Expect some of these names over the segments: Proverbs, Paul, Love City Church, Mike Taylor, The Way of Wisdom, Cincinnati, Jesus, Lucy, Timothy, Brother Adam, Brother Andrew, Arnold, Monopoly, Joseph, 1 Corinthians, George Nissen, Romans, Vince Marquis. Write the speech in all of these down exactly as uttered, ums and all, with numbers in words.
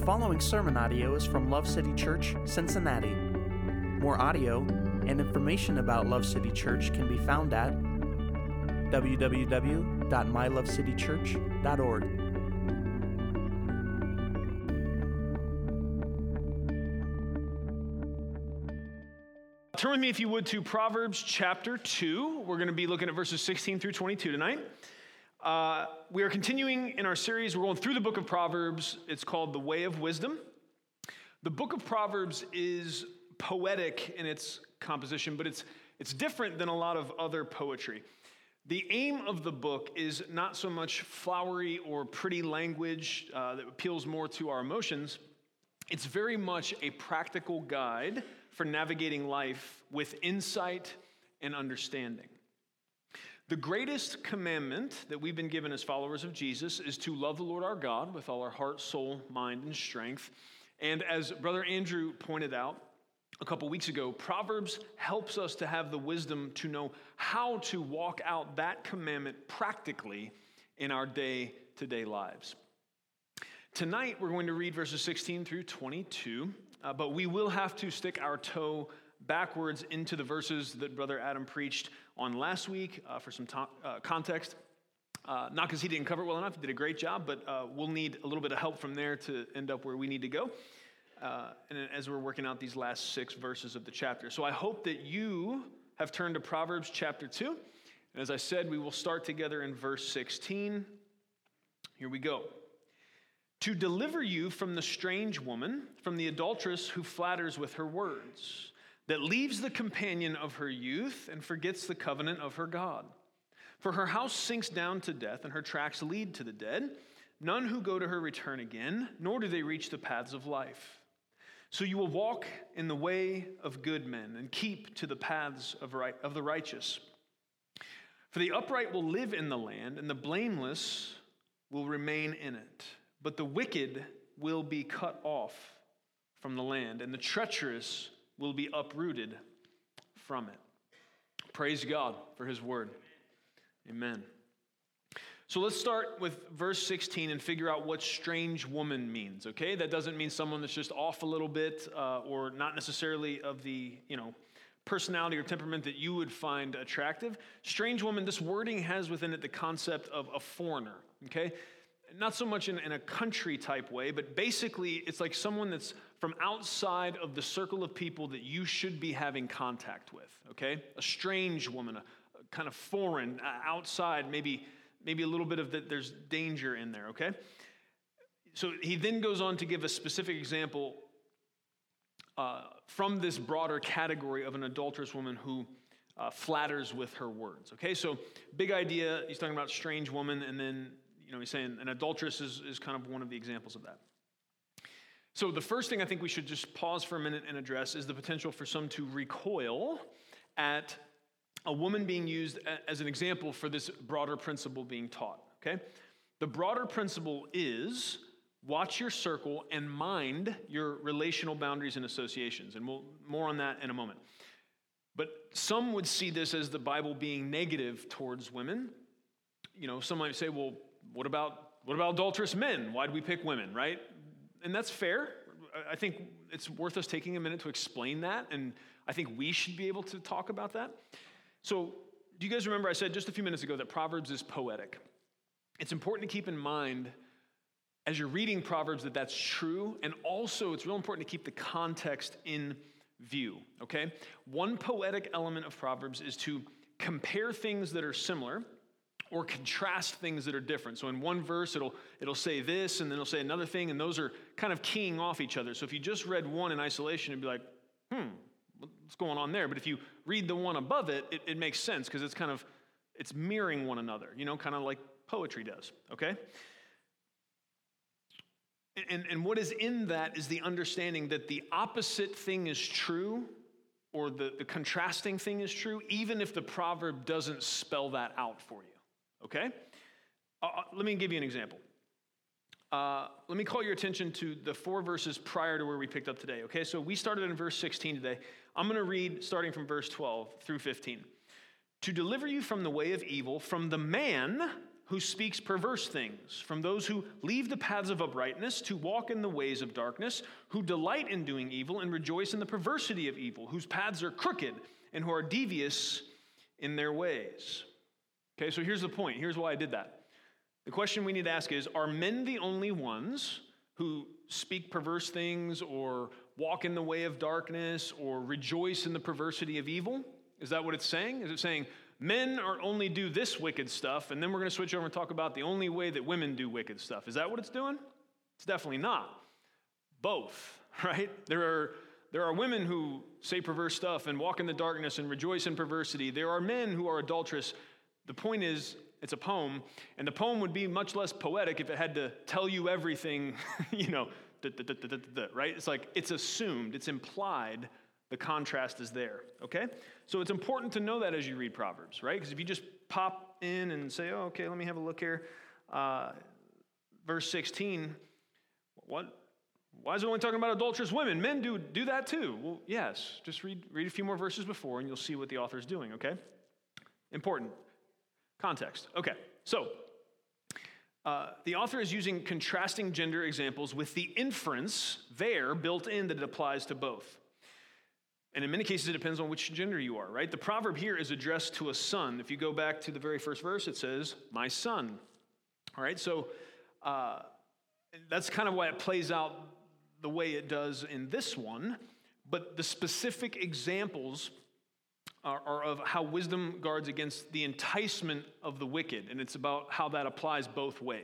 The following sermon audio is from Love City Church, Cincinnati. More audio and information about Love City Church can be found at w w w dot my love city church dot org. Turn with me, if you would, to Proverbs chapter two. We're going to be looking at verses sixteen through twenty-two tonight. Uh, we are continuing in our series. We're going through the book of Proverbs. It's called The Way of Wisdom. The book of Proverbs is poetic in its composition, but it's it's different than a lot of other poetry. The aim of the book is not so much flowery or pretty language uh, that appeals more to our emotions. It's very much a practical guide for navigating life with insight and understanding. The greatest commandment that we've been given as followers of Jesus is to love the Lord our God with all our heart, soul, mind, and strength. And as Brother Andrew pointed out a couple weeks ago, Proverbs helps us to have the wisdom to know how to walk out that commandment practically in our day-to-day lives. Tonight, we're going to read verses sixteen through twenty-two. Uh, but we will have to stick our toe backwards into the verses that Brother Adam preached on last week uh, for some to- uh, context. Uh, not because he didn't cover it well enough, he did a great job, but uh, we'll need a little bit of help from there to end up where we need to go uh, and as we're working out these last six verses of the chapter. So I hope that you have turned to Proverbs chapter two. And as I said, we will start together in verse sixteen. Here we go. To deliver you from the strange woman, from the adulteress who flatters with her words, that leaves the companion of her youth and forgets the covenant of her God. For her house sinks down to death, and her tracks lead to the dead. None who go to her return again, nor do they reach the paths of life. So you will walk in the way of good men, and keep to the paths of right, of the righteous. For the upright will live in the land, and the blameless will remain in it. But the wicked will be cut off from the land, and the treacherous will be uprooted from it. Praise God for his word. Amen. So let's start with verse sixteen and figure out what strange woman means, okay? That doesn't mean someone that's just off a little bit uh, or not necessarily of the, you know, personality or temperament that you would find attractive. Strange woman, this wording has within it the concept of a foreigner, okay? Not so much in, in a country type way, but basically it's like someone that's from outside of the circle of people that you should be having contact with, okay? A strange woman, a, a kind of foreign, uh, outside, maybe maybe a little bit of that. There's danger in there, okay? So he then goes on to give a specific example uh, from this broader category of an adulterous woman who uh, flatters with her words, okay? So big idea, he's talking about strange woman, and then You know, he's saying an adulteress is, is kind of one of the examples of that. So the first thing I think we should just pause for a minute and address is the potential for some to recoil at a woman being used as an example for this broader principle being taught, okay? The broader principle is watch your circle and mind your relational boundaries and associations, and we'll more on that in a moment. But some would see this as the Bible being negative towards women. You know, some might say, well, What about what about adulterous men? Why do we pick women, right? And that's fair. I think it's worth us taking a minute to explain that, and I think we should be able to talk about that. So do you guys remember I said just a few minutes ago that Proverbs is poetic? It's important to keep in mind as you're reading Proverbs that that's true, and also it's real important to keep the context in view, okay? One poetic element of Proverbs is to compare things that are similar or contrast things that are different. So in one verse, it'll it'll say this, and then it'll say another thing, and those are kind of keying off each other. So if you just read one in isolation, it'd be like, hmm, what's going on there? But if you read the one above it, it, it makes sense, because it's kind of, it's mirroring one another, you know, kind of like poetry does, okay? And, and what is in that is the understanding that the opposite thing is true, or the, the contrasting thing is true, even if the proverb doesn't spell that out for you. Okay? Uh, let me give you an example. Uh, let me call your attention to the four verses prior to where we picked up today. Okay? So we started in verse sixteen today. I'm going to read starting from verse twelve through fifteen. To deliver you from the way of evil, from the man who speaks perverse things, from those who leave the paths of uprightness to walk in the ways of darkness, who delight in doing evil and rejoice in the perversity of evil, whose paths are crooked and who are devious in their ways. Okay, so here's the point. Here's why I did that. The question we need to ask is, are men the only ones who speak perverse things or walk in the way of darkness or rejoice in the perversity of evil? Is that what it's saying? Is it saying men are only do this wicked stuff, and then we're going to switch over and talk about the only way that women do wicked stuff? Is that what it's doing? It's definitely not. Both, right? There are there are women who say perverse stuff and walk in the darkness and rejoice in perversity. There are men who are adulterous. The point is, it's a poem, and the poem would be much less poetic if it had to tell you everything, you know, da, da, da, da, da, da, right? It's like, it's assumed, it's implied, the contrast is there, okay? So it's important to know that as you read Proverbs, right? Because if you just pop in and say, oh, okay, let me have a look here. Uh, verse sixteen, what? Why is it only talking about adulterous women? Men do do that too. Well, yes, just read, read a few more verses before, and you'll see what the author's doing, okay? Important. Context. Okay, so uh, the author is using contrasting gender examples with the inference there built in that it applies to both. And in many cases, it depends on which gender you are, right? The proverb here is addressed to a son. If you go back to the very first verse, it says, my son. All right, so uh, that's kind of why it plays out the way it does in this one. But the specific examples are of how wisdom guards against the enticement of the wicked, and it's about how that applies both ways.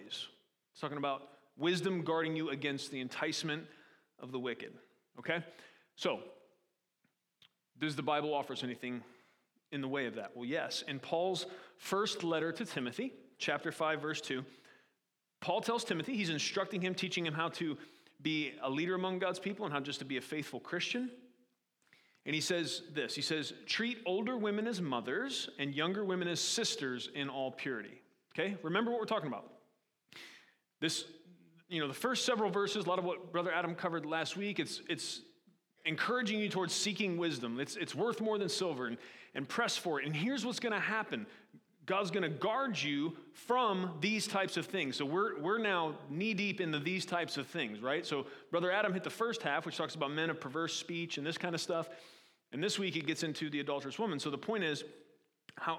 It's talking about wisdom guarding you against the enticement of the wicked, okay? So, does the Bible offer us anything in the way of that? Well, yes. In Paul's first letter to Timothy, chapter five, verse two, Paul tells Timothy, he's instructing him, teaching him how to be a leader among God's people and how just to be a faithful Christian. And he says this, he says, treat older women as mothers and younger women as sisters in all purity. Okay, remember what we're talking about. This, you know, the first several verses, a lot of what Brother Adam covered last week, it's it's encouraging you towards seeking wisdom. It's it's worth more than silver, and, and press for it. And here's what's going to happen. God's going to guard you from these types of things. So we're we're now knee-deep into these types of things, right? So Brother Adam hit the first half, which talks about men of perverse speech and this kind of stuff. And this week it gets into the adulterous woman. So the point is, how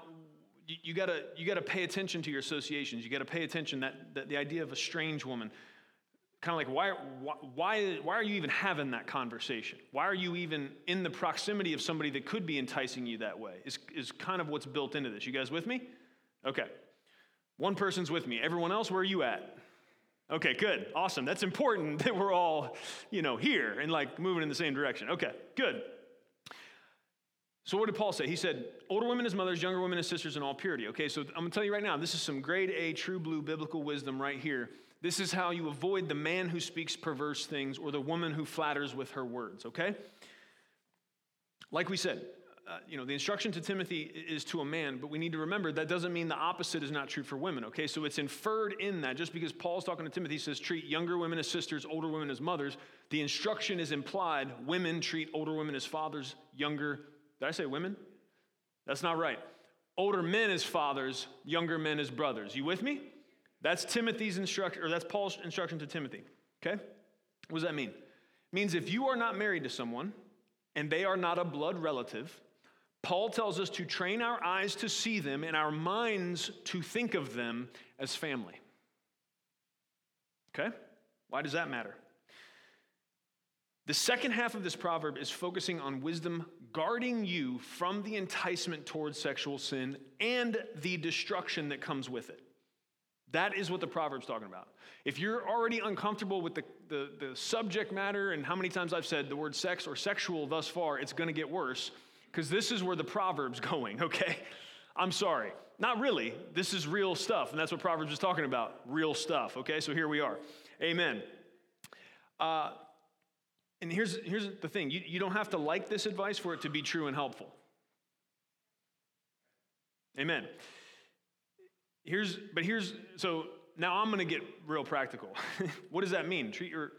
you, you gotta you gotta pay attention to your associations. You gotta pay attention that, that the idea of a strange woman, kind of like why why why are you even having that conversation? Why are you even in the proximity of somebody that could be enticing you that way? Is is kind of what's built into this. You guys with me? Okay, one person's with me. Everyone else, where are you at? Okay, good, awesome. That's important that we're all, you know, here and like moving in the same direction. Okay, good. So what did Paul say? He said, older women as mothers, younger women as sisters in all purity. Okay, so I'm gonna tell you right now, this is some grade A, true blue biblical wisdom right here. This is how you avoid the man who speaks perverse things or the woman who flatters with her words, okay? Like we said, Uh, you know, the instruction to Timothy is to a man, but we need to remember that doesn't mean the opposite is not true for women, okay? So it's inferred in that. Just because Paul's talking to Timothy, says treat younger women as sisters, older women as mothers, the instruction is implied women treat older women as fathers, younger, did I say women? That's not right. Older men as fathers, younger men as brothers. You with me? That's Timothy's instruction, or that's Paul's instruction to Timothy, okay? What does that mean? It means if you are not married to someone and they are not a blood relative, Paul tells us to train our eyes to see them and our minds to think of them as family. Okay? Why does that matter? The second half of this proverb is focusing on wisdom guarding you from the enticement towards sexual sin and the destruction that comes with it. That is what the proverb's talking about. If you're already uncomfortable with the, the, the subject matter and how many times I've said the word sex or sexual thus far, it's going to get worse. Because this is where the proverb's going, okay? I'm sorry. Not really. This is real stuff, and that's what Proverbs is talking about, real stuff, okay? So here we are. Amen. Uh, and here's, here's the thing. You, you don't have to like this advice for it to be true and helpful. Amen. Here's, but here's, so now I'm going to get real practical. What does that mean? Treat your,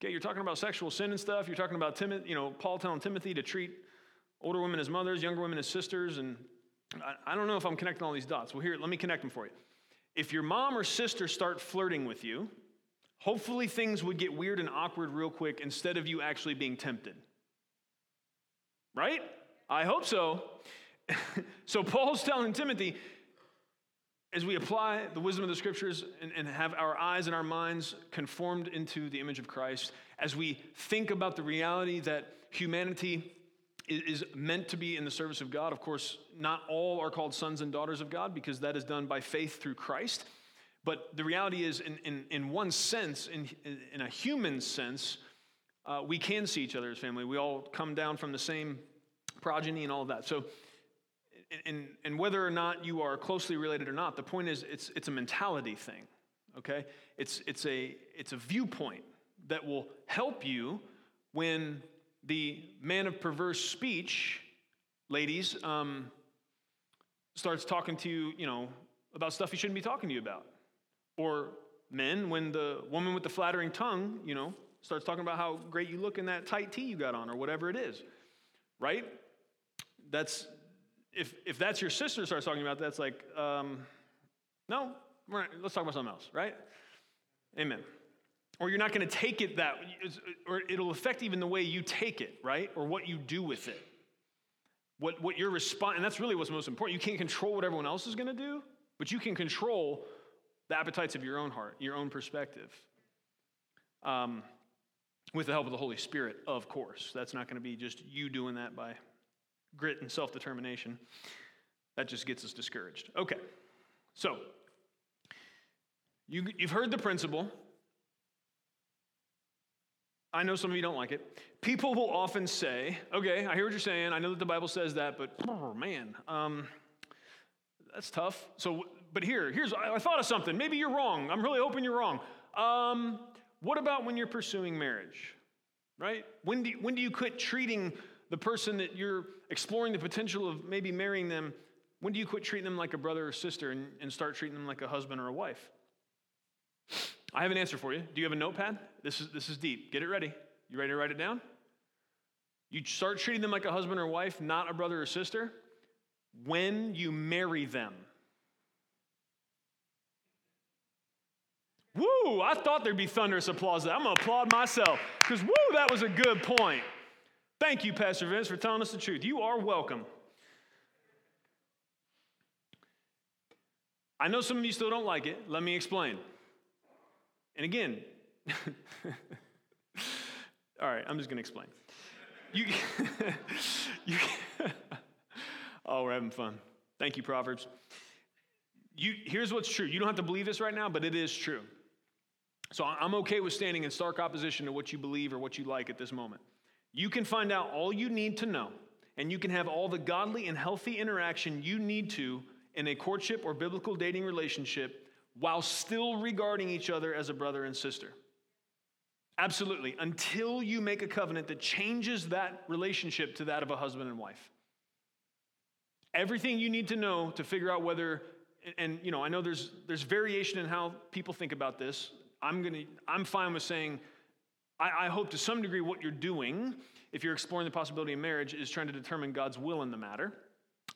okay, you're talking about sexual sin and stuff. You're talking about, Timoth- you know, Paul telling Timothy to treat older women as mothers, younger women as sisters, and I, I don't know if I'm connecting all these dots. Well, here, let me connect them for you. If your mom or sister start flirting with you, hopefully things would get weird and awkward real quick instead of you actually being tempted. Right? I hope so. So Paul's telling Timothy, as we apply the wisdom of the scriptures and, and have our eyes and our minds conformed into the image of Christ, as we think about the reality that humanity is meant to be in the service of God. Of course, not all are called sons and daughters of God because that is done by faith through Christ. But the reality is, in in, in one sense, in in a human sense, uh, we can see each other as family. We all come down from the same progeny and all of that. So, and and whether or not you are closely related or not, the point is, it's it's a mentality thing. Okay, it's it's a it's a viewpoint that will help you when the man of perverse speech, ladies, um, starts talking to you, you know, about stuff he shouldn't be talking to you about. Or men, when the woman with the flattering tongue, you know, starts talking about how great you look in that tight tee you got on or whatever it is, right? That's, if if that's your sister starts talking about that, that's like, um, no, we're not, let's talk about something else, right? Amen. Or you're not going to take it that, or it'll affect even the way you take it, right? Or what you do with it. What what your response, and that's really what's most important. You can't control what everyone else is going to do, but you can control the appetites of your own heart, your own perspective. Um, with the help of the Holy Spirit, of course. That's not going to be just you doing that by grit and self-determination. That just gets us discouraged. Okay, so you, you've heard the principle. I know some of you don't like it. People will often say, okay, I hear what you're saying. I know that the Bible says that, but oh, man, um, that's tough. So, but here, here's, I, I thought of something. Maybe you're wrong. I'm really hoping you're wrong. Um, what about when you're pursuing marriage, right? When do, when do you quit treating the person that you're exploring the potential of maybe marrying them? When do you quit treating them like a brother or sister and, and start treating them like a husband or a wife? I have an answer for you. Do you have a notepad? This is this is deep. Get it ready. You ready to write it down? You start treating them like a husband or wife, not a brother or sister, when you marry them. Woo! I thought there'd be thunderous applause. I'm going to applaud myself because, woo, that was a good point. Thank you, Pastor Vince, for telling us the truth. You are welcome. I know some of you still don't like it. Let me explain. And again, all right, I'm just going to explain. You, you, oh, we're having fun. Thank you, Proverbs. You, here's what's true. You don't have to believe this right now, but it is true. So I'm okay with standing in stark opposition to what you believe or what you like at this moment. You can find out all you need to know, and you can have all the godly and healthy interaction you need to in a courtship or biblical dating relationship while still regarding each other as a brother and sister. Absolutely. Until you make a covenant that changes that relationship to that of a husband and wife. Everything you need to know to figure out whether, and you know, I know there's there's variation in how people think about this. I'm gonna I'm fine with saying, I, I hope to some degree what you're doing, if you're exploring the possibility of marriage, is trying to determine God's will in the matter.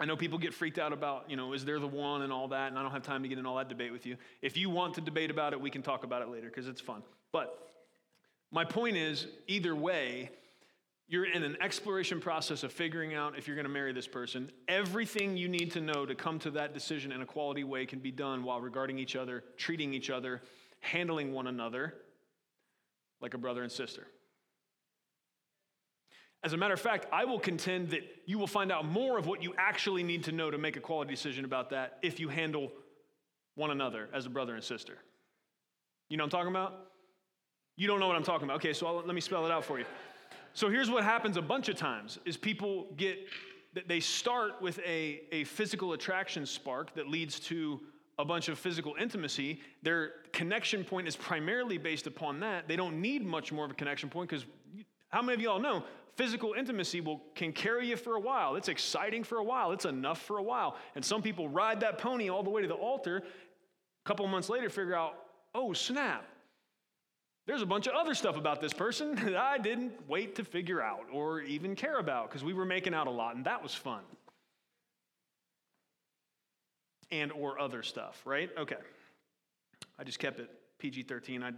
I know people get freaked out about, you know, is there the one and all that, and I don't have time to get in all that debate with you. If you want to debate about it, we can talk about it later because it's fun. But my point is, either way, you're in an exploration process of figuring out if you're going to marry this person. Everything you need to know to come to that decision in a quality way can be done while regarding each other, treating each other, handling one another like a brother and sister. As a matter of fact, I will contend that you will find out more of what you actually need to know to make a quality decision about that if you handle one another as a brother and sister. You know what I'm talking about? You don't know what I'm talking about. Okay, so I'll, let me spell it out for you. So here's what happens a bunch of times is people get, they start with a, a physical attraction spark that leads to a bunch of physical intimacy. Their connection point is primarily based upon that. They don't need much more of a connection point because how many of y'all know physical intimacy will can carry you for a while? It's exciting for a while. It's enough for a while. And some people ride that pony all the way to the altar. A couple months later, figure out, oh, snap. There's a bunch of other stuff about this person that I didn't wait to figure out or even care about because we were making out a lot, and that was fun. And or other stuff, right? Okay. I just kept it P G thirteen. I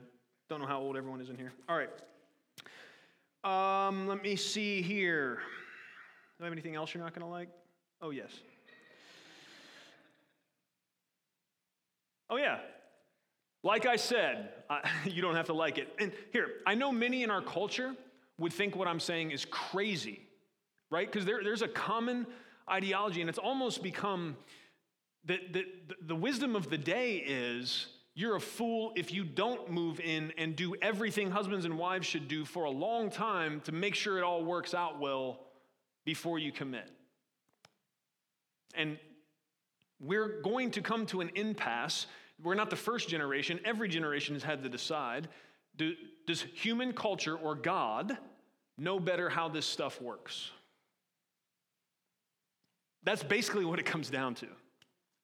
don't know how old everyone is in here. All right. Um, let me see here. Do I have anything else you're not going to like? Oh, yes. Oh, yeah. Like I said, I, you don't have to like it. And here, I know many in our culture would think what I'm saying is crazy, right? Because there, there's a common ideology, and it's almost become that the, the wisdom of the day is you're a fool if you don't move in and do everything husbands and wives should do for a long time to make sure it all works out well before you commit. And we're going to come to an impasse. We're not the first generation. Every generation has had to decide, do, does human culture or God know better how this stuff works? That's basically what it comes down to.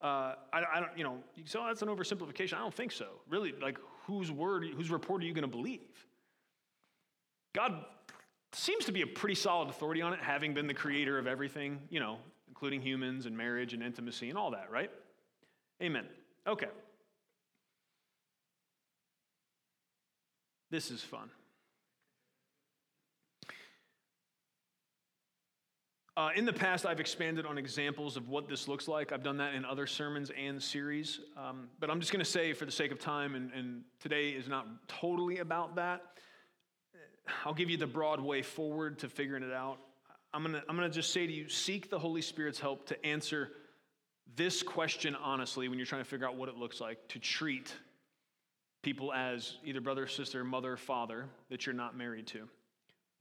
Uh, I, I don't, you know, you say, oh, that's an oversimplification. I don't think so. Really, like, whose word, whose report are you going to believe? God seems to be a pretty solid authority on it, having been the creator of everything, you know, including humans and marriage and intimacy and all that, right? Amen. Okay. This is fun. Uh, in the past, I've expanded on examples of what this looks like. I've done that in other sermons and series. Um, but I'm just going to say, for the sake of time, and, and today is not totally about that, I'll give you the broad way forward to figuring it out. I'm going to I'm going to just say to you, seek the Holy Spirit's help to answer this question honestly when you're trying to figure out what it looks like to treat people as either brother, sister, mother, father that you're not married to.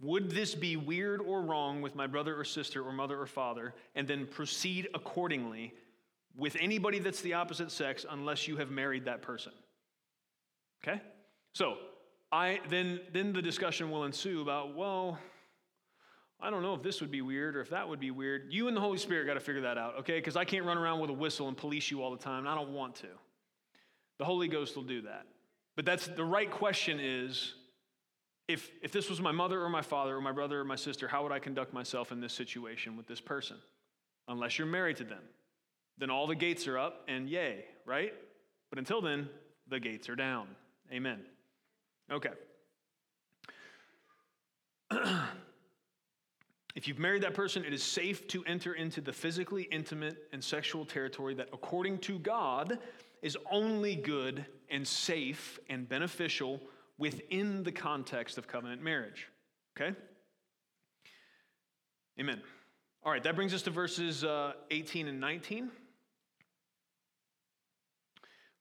Would this be weird or wrong with my brother or sister or mother or father? And then proceed accordingly with anybody that's the opposite sex unless you have married that person. Okay? So I then then the discussion will ensue about, well, I don't know if this would be weird or if that would be weird. You and the Holy Spirit got to figure that out, okay? Because I can't run around with a whistle and police you all the time, and I don't want to. The Holy Ghost will do that. But that's the right question is, if if this was my mother or my father or my brother or my sister, how would I conduct myself in this situation with this person? Unless you're married to them. Then all the gates are up, and yay, right? But until then, the gates are down. Amen. Okay. If you've married that person, it is safe to enter into the physically intimate and sexual territory that, according to God, is only good and safe and beneficial within the context of covenant marriage. Okay? Amen. All right, that brings us to verses uh, eighteen and nineteen.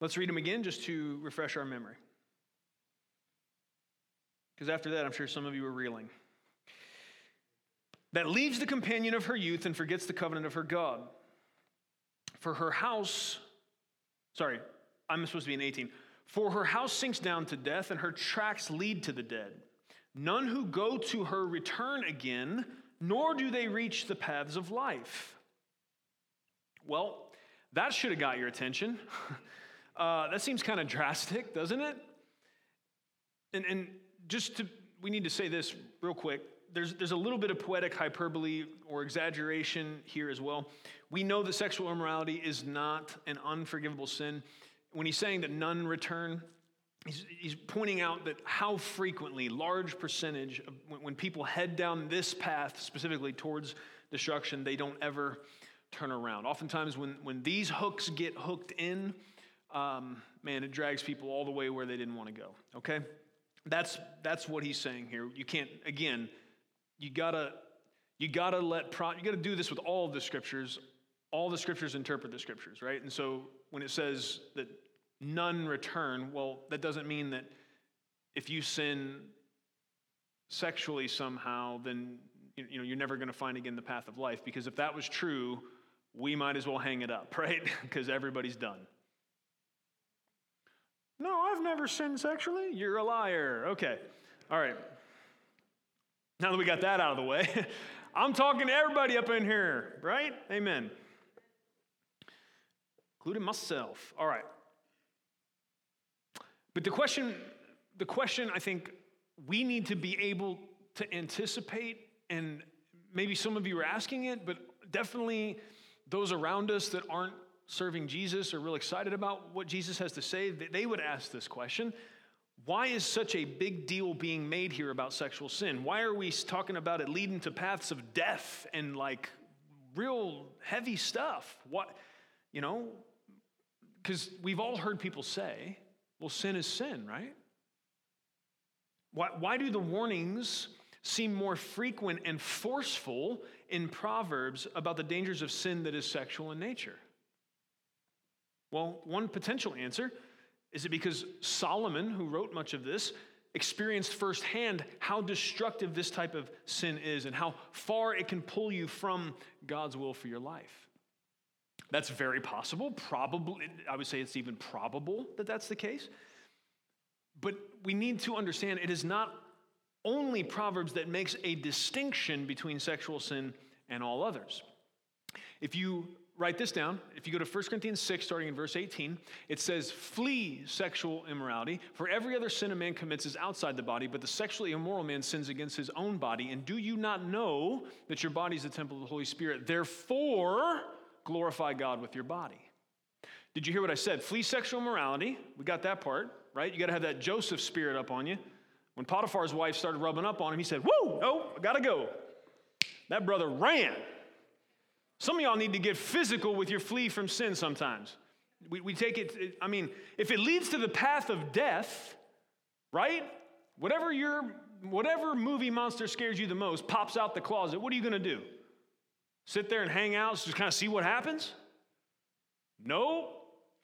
Let's read them again just to refresh our memory. Because after that, I'm sure some of you are reeling. That leaves the companion of her youth and forgets the covenant of her God. For her house, sorry, I'm supposed to be in eighteen. For her house sinks down to death, and her tracks lead to the dead. None who go to her return again, nor do they reach the paths of life. Well, that should have got your attention. uh, that seems kind of drastic, doesn't it? And and just to, we need to say this real quick. There's there's a little bit of poetic hyperbole or exaggeration here as well. We know that sexual immorality is not an unforgivable sin. When he's saying that none return, he's, he's pointing out that how frequently, large percentage, of when, when people head down this path, specifically towards destruction, they don't ever turn around. Oftentimes when, when these hooks get hooked in, um, man, it drags people all the way where they didn't want to go, okay? That's that's what he's saying here. You can't, again... You gotta, you gotta let pro, you gotta do this with all of the scriptures. All the scriptures interpret the scriptures, right? And so when it says that none return, well, that doesn't mean that if you sin sexually somehow, then you know you're never going to find again the path of life. Because if that was true, we might as well hang it up, right? Because everybody's done. No, I've never sinned sexually. You're a liar. Okay, all right. Now that we got that out of the way, I'm talking to everybody up in here, right? Amen. Including myself. All right. But the question, the question I think we need to be able to anticipate, and maybe some of you are asking it, but definitely those around us that aren't serving Jesus or real excited about what Jesus has to say, they would ask this question. Why is such a big deal being made here about sexual sin? Why are we talking about it leading to paths of death and like real heavy stuff? What, you know, because we've all heard people say, well, sin is sin, right? Why, why do the warnings seem more frequent and forceful in Proverbs about the dangers of sin that is sexual in nature? Well, one potential answer is it because Solomon, who wrote much of this, experienced firsthand how destructive this type of sin is and how far it can pull you from God's will for your life. That's very possible. Probably, I would say it's even probable that that's the case. But we need to understand it is not only Proverbs that makes a distinction between sexual sin and all others. If you write this down. If you go to First Corinthians six, starting in verse eighteen, it says, "Flee sexual immorality, for every other sin a man commits is outside the body, but the sexually immoral man sins against his own body. And do you not know that your body is the temple of the Holy Spirit? Therefore, glorify God with your body." Did you hear what I said? Flee sexual immorality. We got that part, right? You got to have that Joseph spirit up on you. When Potiphar's wife started rubbing up on him, he said, "Woo, no, I got to go." That brother ran. Some of y'all need to get physical with your flee from sin sometimes. We we take it, it, I mean, if it leads to the path of death, right? Whatever your, whatever movie monster scares you the most pops out the closet, what are you going to do? Sit there and hang out, just kind of see what happens? No.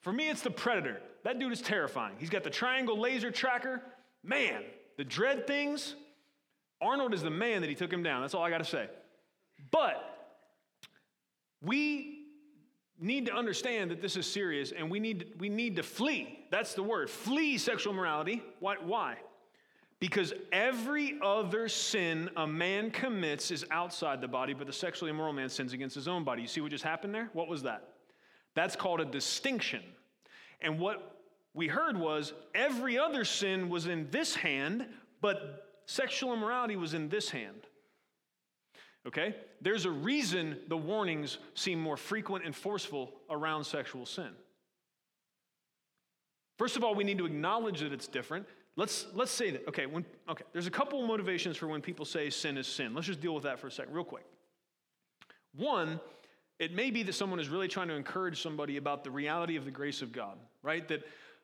For me, it's the Predator. That dude is terrifying. He's got the triangle laser tracker. Man, the dread things. Arnold is the man that he took him down. That's all I got to say. But we need to understand that this is serious, and we need to, we need to flee. That's the word. Flee sexual immorality. Why? Why? Because every other sin a man commits is outside the body, but the sexually immoral man sins against his own body. You see what just happened there? What was that? That's called a distinction. And what we heard was every other sin was in this hand, but sexual immorality was in this hand. Okay? There's a reason the warnings seem more frequent and forceful around sexual sin. First of all, we need to acknowledge that it's different. Let's let's say that, okay, when okay, there's a couple motivations for when people say sin is sin. Let's just deal with that for a second, real quick. One, it may be that someone is really trying to encourage somebody about the reality of the grace of God, right? That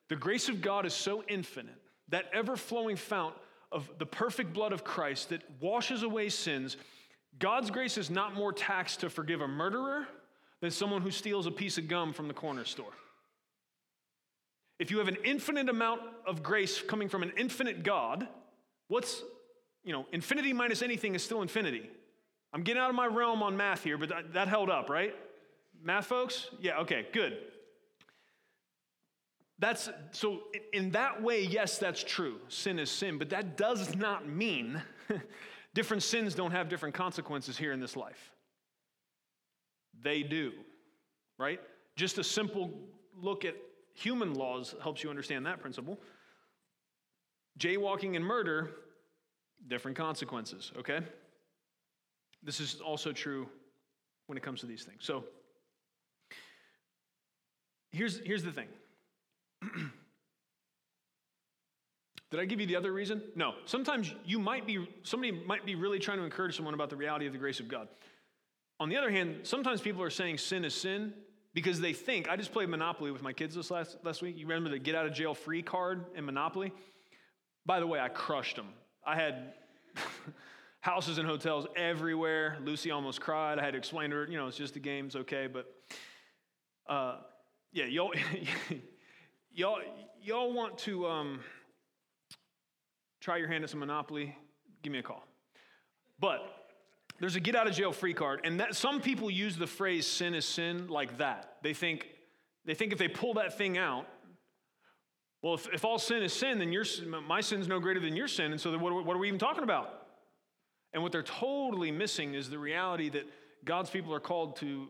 the grace of God is so infinite, that ever-flowing fount of the perfect blood of Christ that washes away sins. God's grace is not more taxed to forgive a murderer than someone who steals a piece of gum from the corner store. If you have an infinite amount of grace coming from an infinite God, what's, you know, infinity minus anything is still infinity. I'm getting out of my realm on math here, but that, that held up, right? Math folks? Yeah, okay, good. That's, so in that way, yes, that's true. Sin is sin, but that does not mean different sins don't have different consequences here in this life. They do, right? Just a simple look at human laws helps you understand that principle. Jaywalking and murder, different consequences, okay? This is also true when it comes to these things. So here's, here's the thing. Did I give you the other reason? No. Sometimes you might be, somebody might be really trying to encourage someone about the reality of the grace of God. On the other hand, sometimes people are saying sin is sin because they think, I just played Monopoly with my kids this last, last week. You remember the get out of jail free card in Monopoly? By the way, I crushed them. I had houses and hotels everywhere. Lucy almost cried. I had to explain to her, you know, it's just a game. It's okay. But uh, yeah, y'all, y'all, y'all want to... Um, Try your hand at some Monopoly, give me a call. But there's a get out of jail free card, and that some people use the phrase sin is sin like that. They think they think if they pull that thing out, well, if, if all sin is sin, then your my sin's no greater than your sin, and so then what, what are we even talking about? And what they're totally missing is the reality that God's people are called to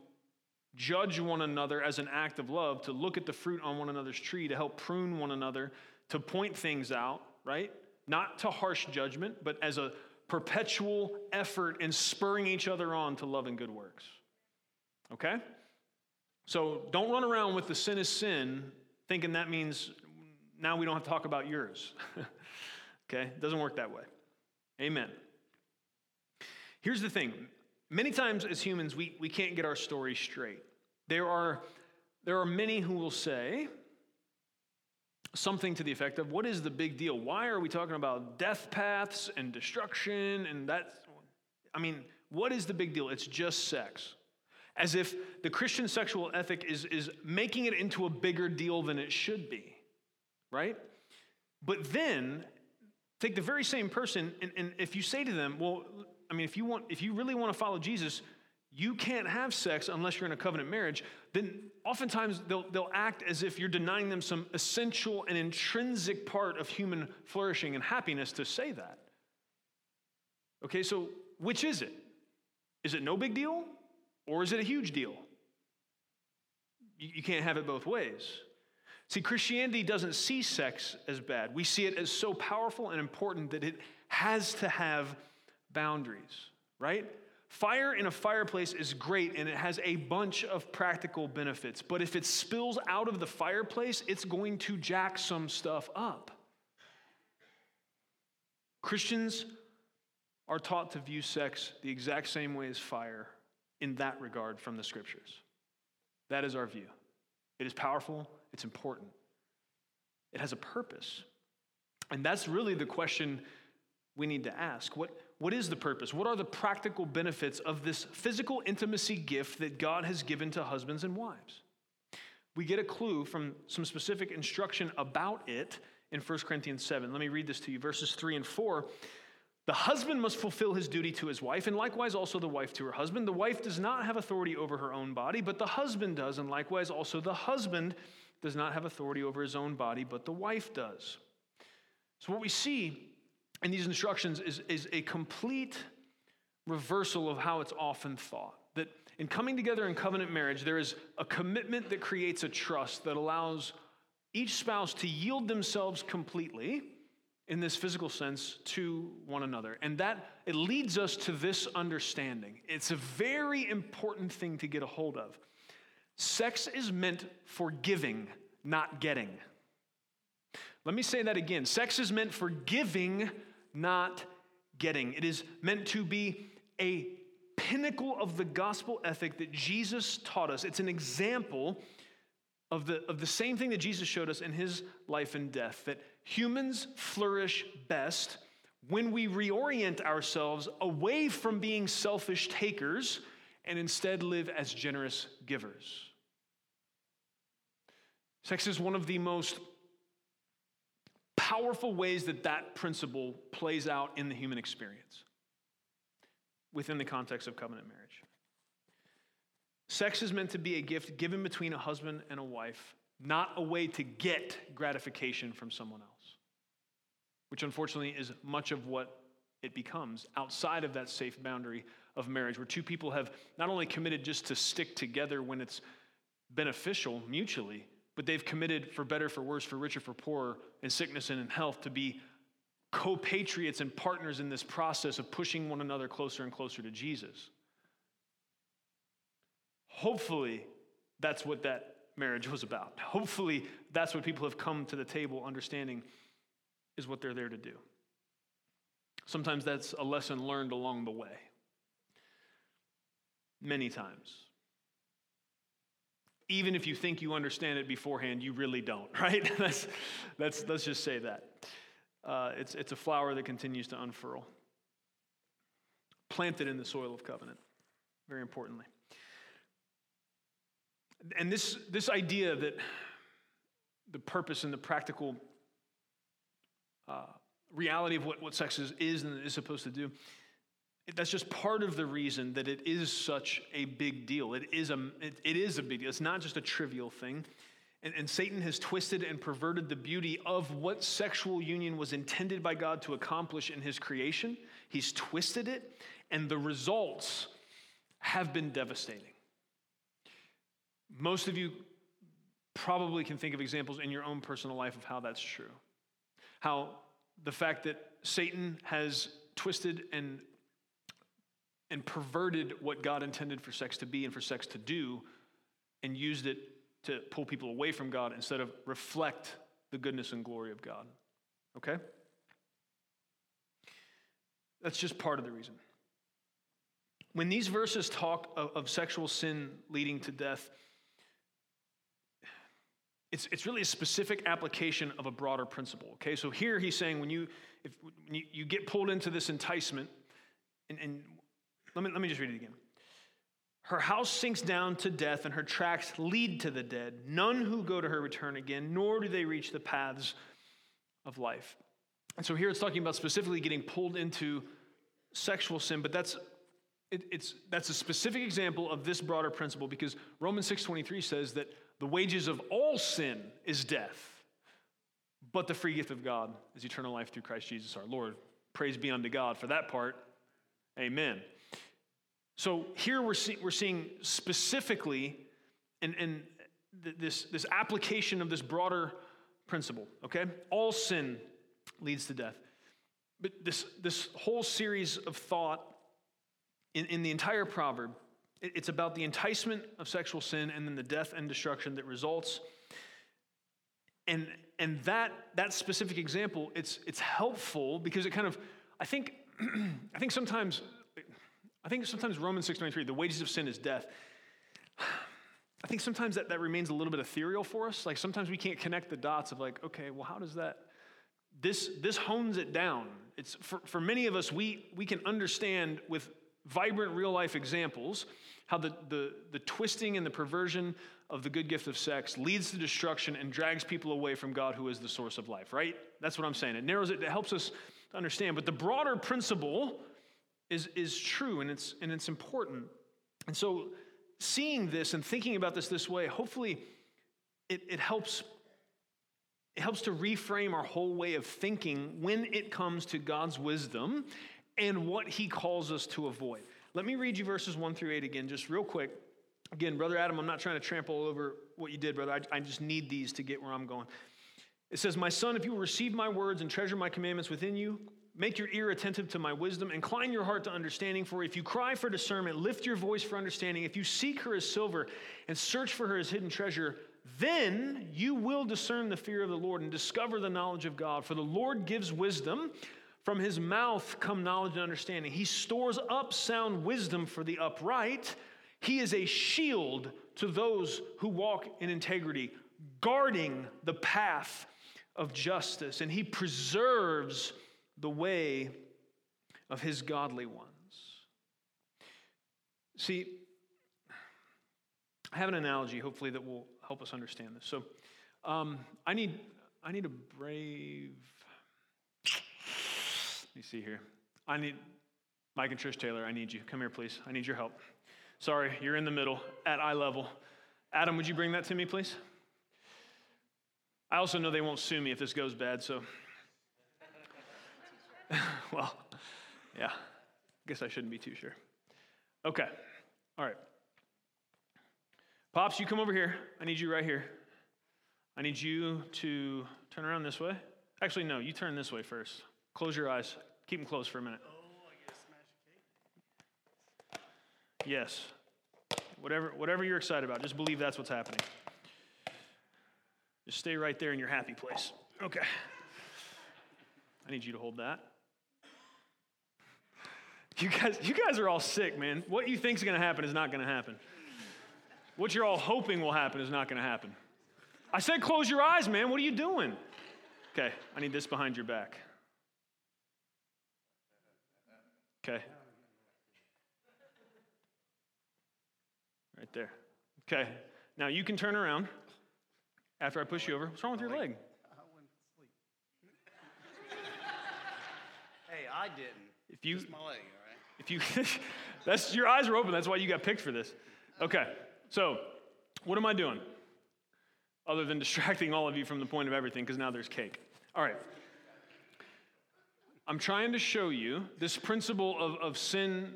judge one another as an act of love, to look at the fruit on one another's tree, to help prune one another, to point things out, right? Not to harsh judgment, but as a perpetual effort and spurring each other on to love and good works. Okay? So don't run around with the sin is sin, thinking that means now we don't have to talk about yours. Okay? It doesn't work that way. Amen. Here's the thing. Many times as humans, we, we can't get our story straight. There are, there are many who will say something to the effect of, what is the big deal? Why are we talking about death paths and destruction? And that's, I mean, what is the big deal? It's just sex. As if the Christian sexual ethic is, is making it into a bigger deal than it should be, right? But then take the very same person, and, and if you say to them, well, I mean, if you want, if you really want to follow Jesus, you can't have sex unless you're in a covenant marriage, then oftentimes they'll they'll act as if you're denying them some essential and intrinsic part of human flourishing and happiness to say that. Okay, so which is it? Is it no big deal? Or is it a huge deal? You, you can't have it both ways. See, Christianity doesn't see sex as bad. We see it as so powerful and important that it has to have boundaries, right? Fire in a fireplace is great, and it has a bunch of practical benefits. But if it spills out of the fireplace, it's going to jack some stuff up. Christians are taught to view sex the exact same way as fire in that regard from the scriptures. That is our view. It is powerful. It's important. It has a purpose. And that's really the question we need to ask. What, what is the purpose? What are the practical benefits of this physical intimacy gift that God has given to husbands and wives? We get a clue from some specific instruction about it in First Corinthians seven. Let me read this to you. Verses three and four. The husband must fulfill his duty to his wife, and likewise also the wife to her husband. The wife does not have authority over her own body, but the husband does, and likewise also the husband does not have authority over his own body, but the wife does. So what we see in these instructions is, is a complete reversal of how it's often thought. That in coming together in covenant marriage, there is a commitment that creates a trust that allows each spouse to yield themselves completely, in this physical sense, to one another. And that, it leads us to this understanding. It's a very important thing to get a hold of. Sex is meant for giving, not getting. Let me say that again. Sex is meant for giving, not getting. It is meant to be a pinnacle of the gospel ethic that Jesus taught us. It's an example Of the, of the same thing that Jesus showed us in his life and death, that humans flourish best when we reorient ourselves away from being selfish takers and instead live as generous givers. Sex is one of the most powerful ways that that principle plays out in the human experience within the context of covenant marriage. Sex is meant to be a gift given between a husband and a wife, not a way to get gratification from someone else, which unfortunately is much of what it becomes outside of that safe boundary of marriage, where two people have not only committed just to stick together when it's beneficial mutually, but they've committed for better, for worse, for richer, for poorer, in sickness and in health, to be co-patriots and partners in this process of pushing one another closer and closer to Jesus. Hopefully, that's what that marriage was about. Hopefully, that's what people have come to the table understanding is what they're there to do. Sometimes that's a lesson learned along the way. Many times. Even if you think you understand it beforehand, you really don't, right? That's, that's, let's just say that. Uh, it's, it's a flower that continues to unfurl. Planted in the soil of covenant, very importantly. And this this idea that the purpose and the practical uh, reality of what, what sex is, is and is supposed to do, that's just part of the reason that it is such a big deal. It is a, it, it is a big deal. It's not just a trivial thing. And, and Satan has twisted and perverted the beauty of what sexual union was intended by God to accomplish in his creation. He's twisted it, and the results have been devastating. Most of you probably can think of examples in your own personal life of how that's true. How the fact that Satan has twisted and, and perverted what God intended for sex to be and for sex to do and used it to pull people away from God instead of reflect the goodness and glory of God. Okay? That's just part of the reason. When these verses talk of, of sexual sin leading to death, it's it's really a specific application of a broader principle. Okay, so here he's saying when you if when you, you get pulled into this enticement, and, and let me let me just read it again. Her house sinks down to death, and her tracks lead to the dead. None who go to her return again, nor do they reach the paths of life. And so here it's talking about specifically getting pulled into sexual sin, but that's it, it's that's a specific example of this broader principle, because Romans six twenty-three says that the wages of all sin is death, but the free gift of God is eternal life through Christ Jesus our Lord. Praise be unto God for that part. Amen. So here we're, see, we're seeing specifically and, and th- this, this application of this broader principle, okay? All sin leads to death. But this, this whole series of thought in, in the entire proverb, it, it's about the enticement of sexual sin and then the death and destruction that results. And, and that, that specific example, it's, it's helpful because it kind of, I think, I think sometimes... I think sometimes Romans six twenty-three, the wages of sin is death. I think sometimes that, that remains a little bit ethereal for us. Like sometimes we can't connect the dots of like, okay, well, how does that, this this hones it down. It's for, for many of us, we we can understand with vibrant real life examples how the, the, the twisting and the perversion of the good gift of sex leads to destruction and drags people away from God who is the source of life, right? That's what I'm saying. It narrows it, it helps us to understand. But the broader principle is is true, and it's and it's important. And so seeing this and thinking about this this way, hopefully it, it helps it helps to reframe our whole way of thinking when it comes to God's wisdom and what he calls us to avoid. Let me read you verses one through eight again, just real quick. Again, Brother Adam, I'm not trying to trample all over what you did, brother. I, I just need these to get where I'm going. It says, "My son, if you will receive my words and treasure my commandments within you, make your ear attentive to my wisdom. Incline your heart to understanding, for if you cry for discernment, lift your voice for understanding. If you seek her as silver and search for her as hidden treasure, then you will discern the fear of the Lord and discover the knowledge of God. For the Lord gives wisdom. From his mouth come knowledge and understanding. He stores up sound wisdom for the upright. He is a shield to those who walk in integrity, guarding the path of justice. And he preserves the way of his godly ones." See, I have an analogy, hopefully, that will help us understand this. So um, I need I need a brave... Let me see here. I need... Mike and Trish Taylor, I need you. Come here, please. I need your help. Sorry, you're in the middle, at eye level. Adam, would you bring that to me, please? I also know they won't sue me if this goes bad, so... Well, yeah, I guess I shouldn't be too sure. Okay, all right. Pops, you come over here. I need you right here. I need you to turn around this way. Actually, no, you turn this way first. Close your eyes. Keep them closed for a minute. Oh, I guess smash a cake. Yes. Whatever, whatever you're excited about, just believe that's what's happening. Just stay right there in your happy place. Okay. I need you to hold that. You guys, you guys are all sick, man. What you think is going to happen is not going to happen. What you're all hoping will happen is not going to happen. I said close your eyes, man. What are you doing? Okay, I need this behind your back. Okay. Right there. Okay. Now you can turn around after I push you over. What's wrong with your leg? I went to sleep. Hey, I didn't. If you... Just my leg, all right? If you, that's your eyes are open. That's why you got picked for this. Okay, so what am I doing other than distracting all of you from the point of everything? Because now there's cake. All right, I'm trying to show you this principle of of sin.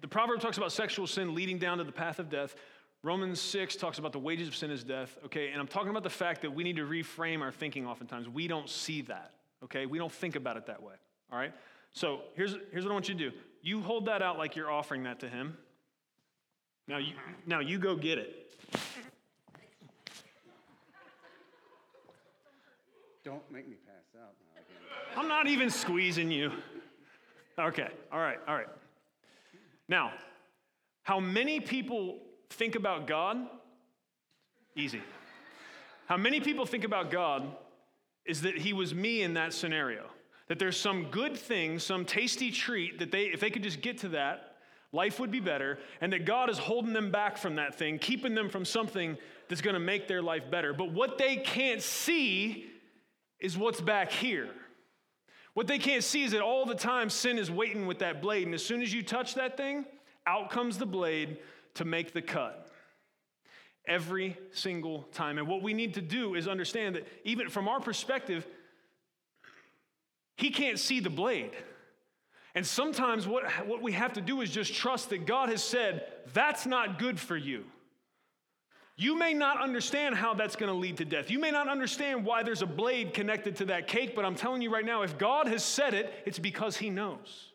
The proverb talks about sexual sin leading down to the path of death. Romans six talks about the wages of sin is death. Okay, and I'm talking about the fact that we need to reframe our thinking. Oftentimes, we don't see that. Okay, we don't think about it that way. All right. So here's, here's what I want you to do. You hold that out like you're offering that to him. Now you, now you go get it. Don't make me pass out now again. I'm not even squeezing you. Okay, all right, all right. Now, how many people think about God? Easy. How many people think about God is that he was me in that scenario. That there's some good thing, some tasty treat that they, if they could just get to that, life would be better, and that God is holding them back from that thing, keeping them from something that's going to make their life better. But what they can't see is what's back here. What they can't see is that all the time sin is waiting with that blade, and as soon as you touch that thing, out comes the blade to make the cut. Every single time. And what we need to do is understand that even from our perspective, he can't see the blade. And sometimes what, what we have to do is just trust that God has said, that's not good for you. You may not understand how that's going to lead to death. You may not understand why there's a blade connected to that cake, but I'm telling you right now, if God has said it, it's because he knows.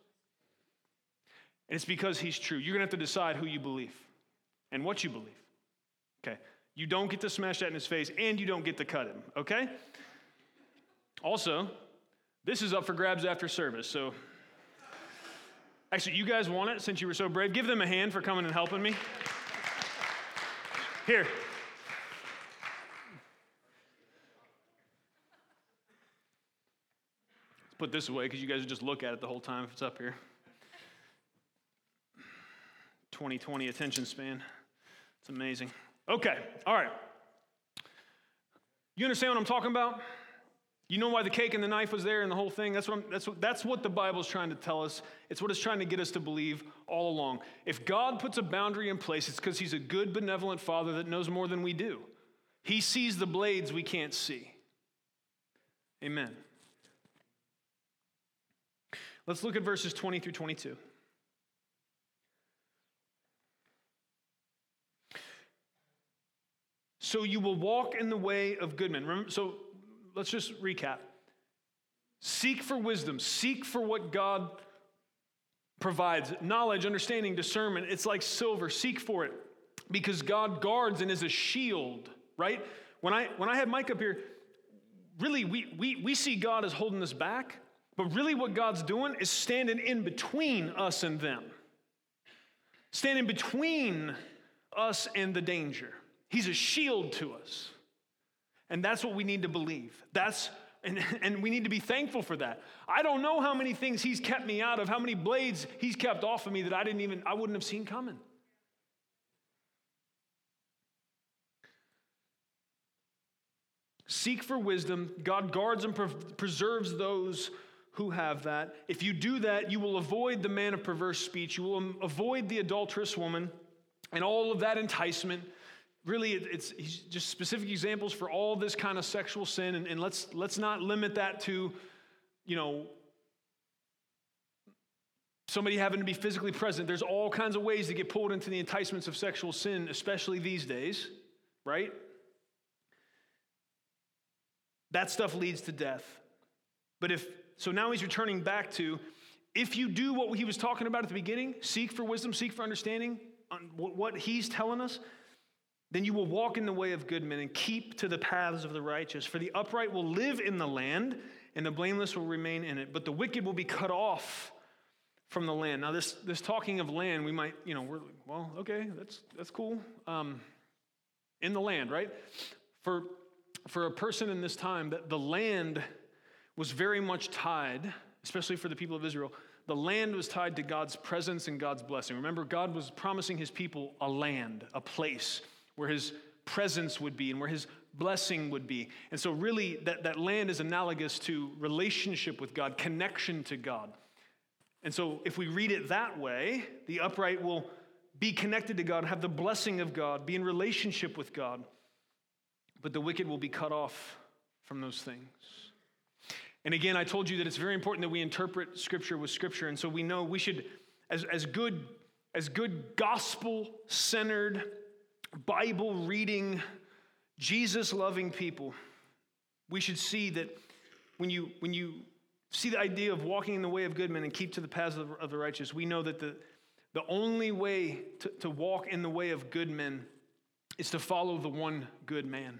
And it's because he's true. You're going to have to decide who you believe and what you believe. Okay? You don't get to smash that in his face, and you don't get to cut him. Okay? Also, this is up for grabs after service, so... Actually, you guys want it since you were so brave. Give them a hand for coming and helping me. Here. Let's put this away because you guys just look at it the whole time if it's up here. twenty twenty attention span. It's amazing. Okay, all right. You understand what I'm talking about? You know why the cake and the knife was there and the whole thing? That's what, I'm, that's what, that's what the Bible's trying to tell us. It's what it's trying to get us to believe all along. If God puts a boundary in place, it's because he's a good, benevolent father that knows more than we do. He sees the blades we can't see. Amen. Let's look at verses twenty through twenty-two. So you will walk in the way of good men. Remember, so... Let's just recap. Seek for wisdom. Seek for what God provides. Knowledge, understanding, discernment. It's like silver. Seek for it because God guards and is a shield, right? When I when I had Mike up here, really we we we see God as holding us back, but really what God's doing is standing in between us and them. Standing between us and the danger. He's a shield to us. And that's what we need to believe. That's and, and we need to be thankful for that. I don't know how many things he's kept me out of, how many blades he's kept off of me that I didn't even, I wouldn't have seen coming. Seek for wisdom. God guards and pre- preserves those who have that. If you do that, you will avoid the man of perverse speech. You will avoid the adulterous woman and all of that enticement. Really, it's just specific examples for all this kind of sexual sin, and, and let's let's not limit that to, you know, somebody having to be physically present. There's all kinds of ways to get pulled into the enticements of sexual sin, especially these days, right? That stuff leads to death. But if, so now he's returning back to, if you do what he was talking about at the beginning, seek for wisdom, seek for understanding, what he's telling us, then you will walk in the way of good men and keep to the paths of the righteous. For the upright will live in the land, and the blameless will remain in it. But the wicked will be cut off from the land. Now, this this talking of land, we might, you know, we're like, well, okay, that's that's cool. Um, in the land, right? For, for a person in this time, the, the land was very much tied, especially for the people of Israel, the land was tied to God's presence and God's blessing. Remember, God was promising his people a land, a place, where his presence would be and where his blessing would be. And so really that, that land is analogous to relationship with God, connection to God. And so if we read it that way, the upright will be connected to God, have the blessing of God, be in relationship with God. But the wicked will be cut off from those things. And again, I told you that it's very important that we interpret Scripture with Scripture. And so we know we should, as, as good, as good gospel-centered Bible-reading, Jesus-loving people, we should see that when you when you see the idea of walking in the way of good men and keep to the paths of the righteous, we know that the, The only way to, to walk in the way of good men is to follow the one good man.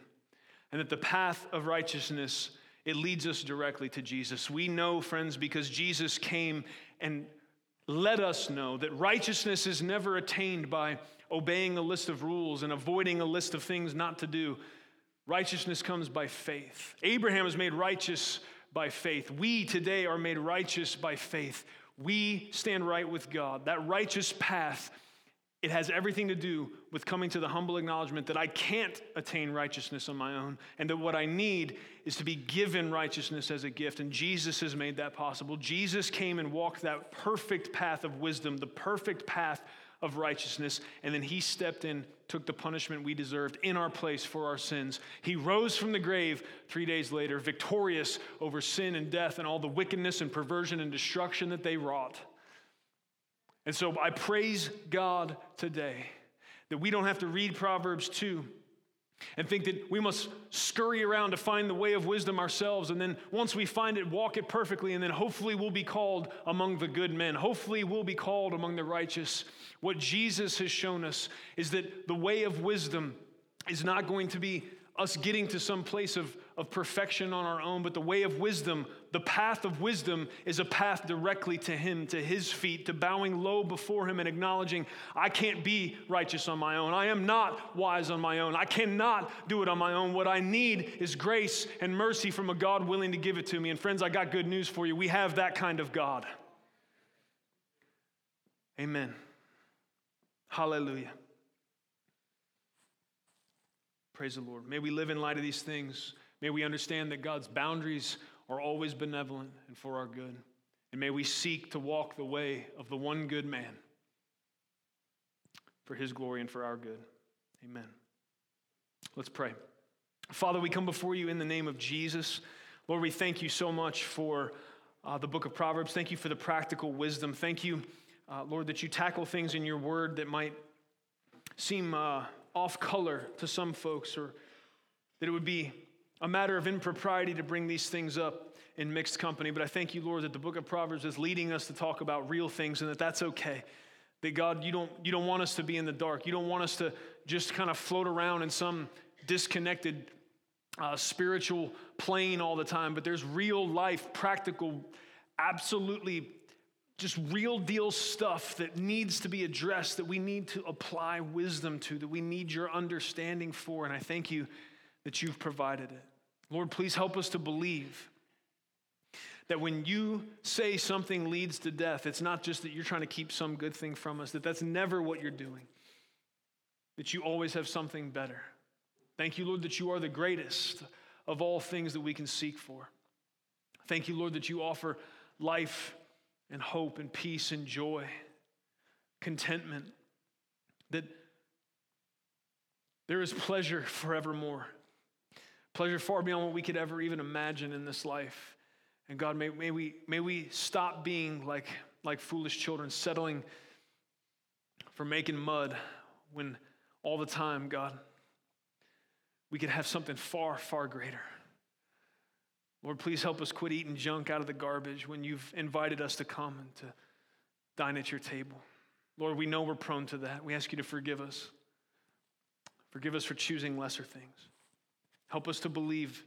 And that the path of righteousness, it leads us directly to Jesus. We know, friends, because Jesus came and let us know that righteousness is never attained by obeying a list of rules and avoiding a list of things not to do. Righteousness comes by faith. Abraham was made righteous by faith. We today are made righteous by faith. We stand right with God. That righteous path, it has everything to do with coming to the humble acknowledgement that I can't attain righteousness on my own, and that what I need is to be given righteousness as a gift, and Jesus has made that possible. Jesus came and walked that perfect path of wisdom, the perfect path of righteousness, and then he stepped in, took the punishment we deserved in our place for our sins. He rose from the grave three days later, victorious over sin and death and all the wickedness and perversion and destruction that they wrought. And so I praise God today that we don't have to read Proverbs two and think that we must scurry around to find the way of wisdom ourselves, and then once we find it, walk it perfectly, and then hopefully we'll be called among the good men. Hopefully we'll be called among the righteous. What Jesus has shown us is that the way of wisdom is not going to be us getting to some place of, of perfection on our own, but the way of wisdom, the path of wisdom, is a path directly to him, to his feet, to bowing low before him and acknowledging, I can't be righteous on my own. I am not wise on my own. I cannot do it on my own. What I need is grace and mercy from a God willing to give it to me. And friends, I got good news for you. We have that kind of God. Amen. Hallelujah. Praise the Lord. May we live in light of these things. May we understand that God's boundaries are always benevolent and for our good. And may we seek to walk the way of the one good man for his glory and for our good. Amen. Let's pray. Father, we come before you in the name of Jesus. Lord, we thank you so much for uh, the book of Proverbs. Thank you for the practical wisdom. Thank you, uh, Lord, that you tackle things in your word that might seem Uh, off color to some folks, or that it would be a matter of impropriety to bring these things up in mixed company. But I thank you, Lord, that the book of Proverbs is leading us to talk about real things, and that that's okay. That God, you don't, you don't want us to be in the dark. You don't want us to just kind of float around in some disconnected uh, spiritual plane all the time, but there's real life, practical, absolutely just real deal stuff that needs to be addressed, that we need to apply wisdom to, that we need your understanding for. And I thank you that you've provided it. Lord, please help us to believe that when you say something leads to death, it's not just that you're trying to keep some good thing from us, that that's never what you're doing, that you always have something better. Thank you, Lord, that you are the greatest of all things that we can seek for. Thank you, Lord, that you offer life and hope and peace and joy, contentment, that there is pleasure forevermore, pleasure far beyond what we could ever even imagine in this life. And God, may, may we may we stop being like, like foolish children, settling for making mud when all the time, God, we could have something far, far greater. Lord, please help us quit eating junk out of the garbage when you've invited us to come and to dine at your table. Lord, we know we're prone to that. We ask you to forgive us. Forgive us for choosing lesser things. Help us to believe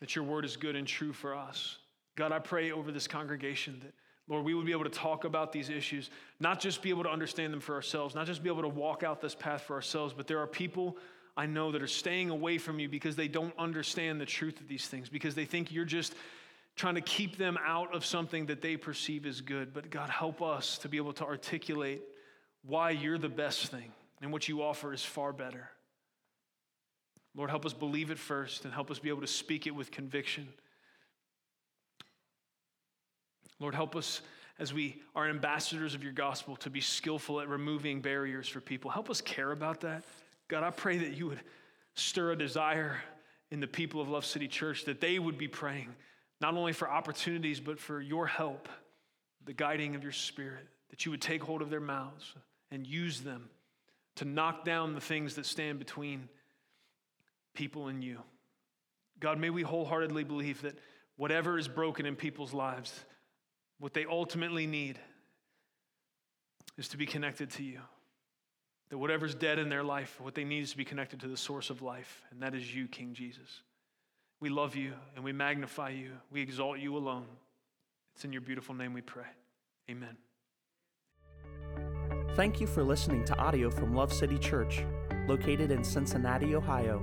that your word is good and true for us. God, I pray over this congregation that, Lord, we would be able to talk about these issues, not just be able to understand them for ourselves, not just be able to walk out this path for ourselves, but there are people I know that are staying away from you because they don't understand the truth of these things, because they think you're just trying to keep them out of something that they perceive as good. But God, help us to be able to articulate why you're the best thing and what you offer is far better. Lord, help us believe it first and help us be able to speak it with conviction. Lord, help us as we are ambassadors of your gospel to be skillful at removing barriers for people. Help us care about that. God, I pray that you would stir a desire in the people of Love City Church, that they would be praying not only for opportunities, but for your help, the guiding of your spirit, that you would take hold of their mouths and use them to knock down the things that stand between people and you. God, may we wholeheartedly believe that whatever is broken in people's lives, what they ultimately need is to be connected to you. That whatever's dead in their life, what they need is to be connected to the source of life, and that is you, King Jesus. We love you, and we magnify you. We exalt you alone. It's in your beautiful name we pray. Amen. Thank you for listening to audio from Love City Church, located in Cincinnati, Ohio.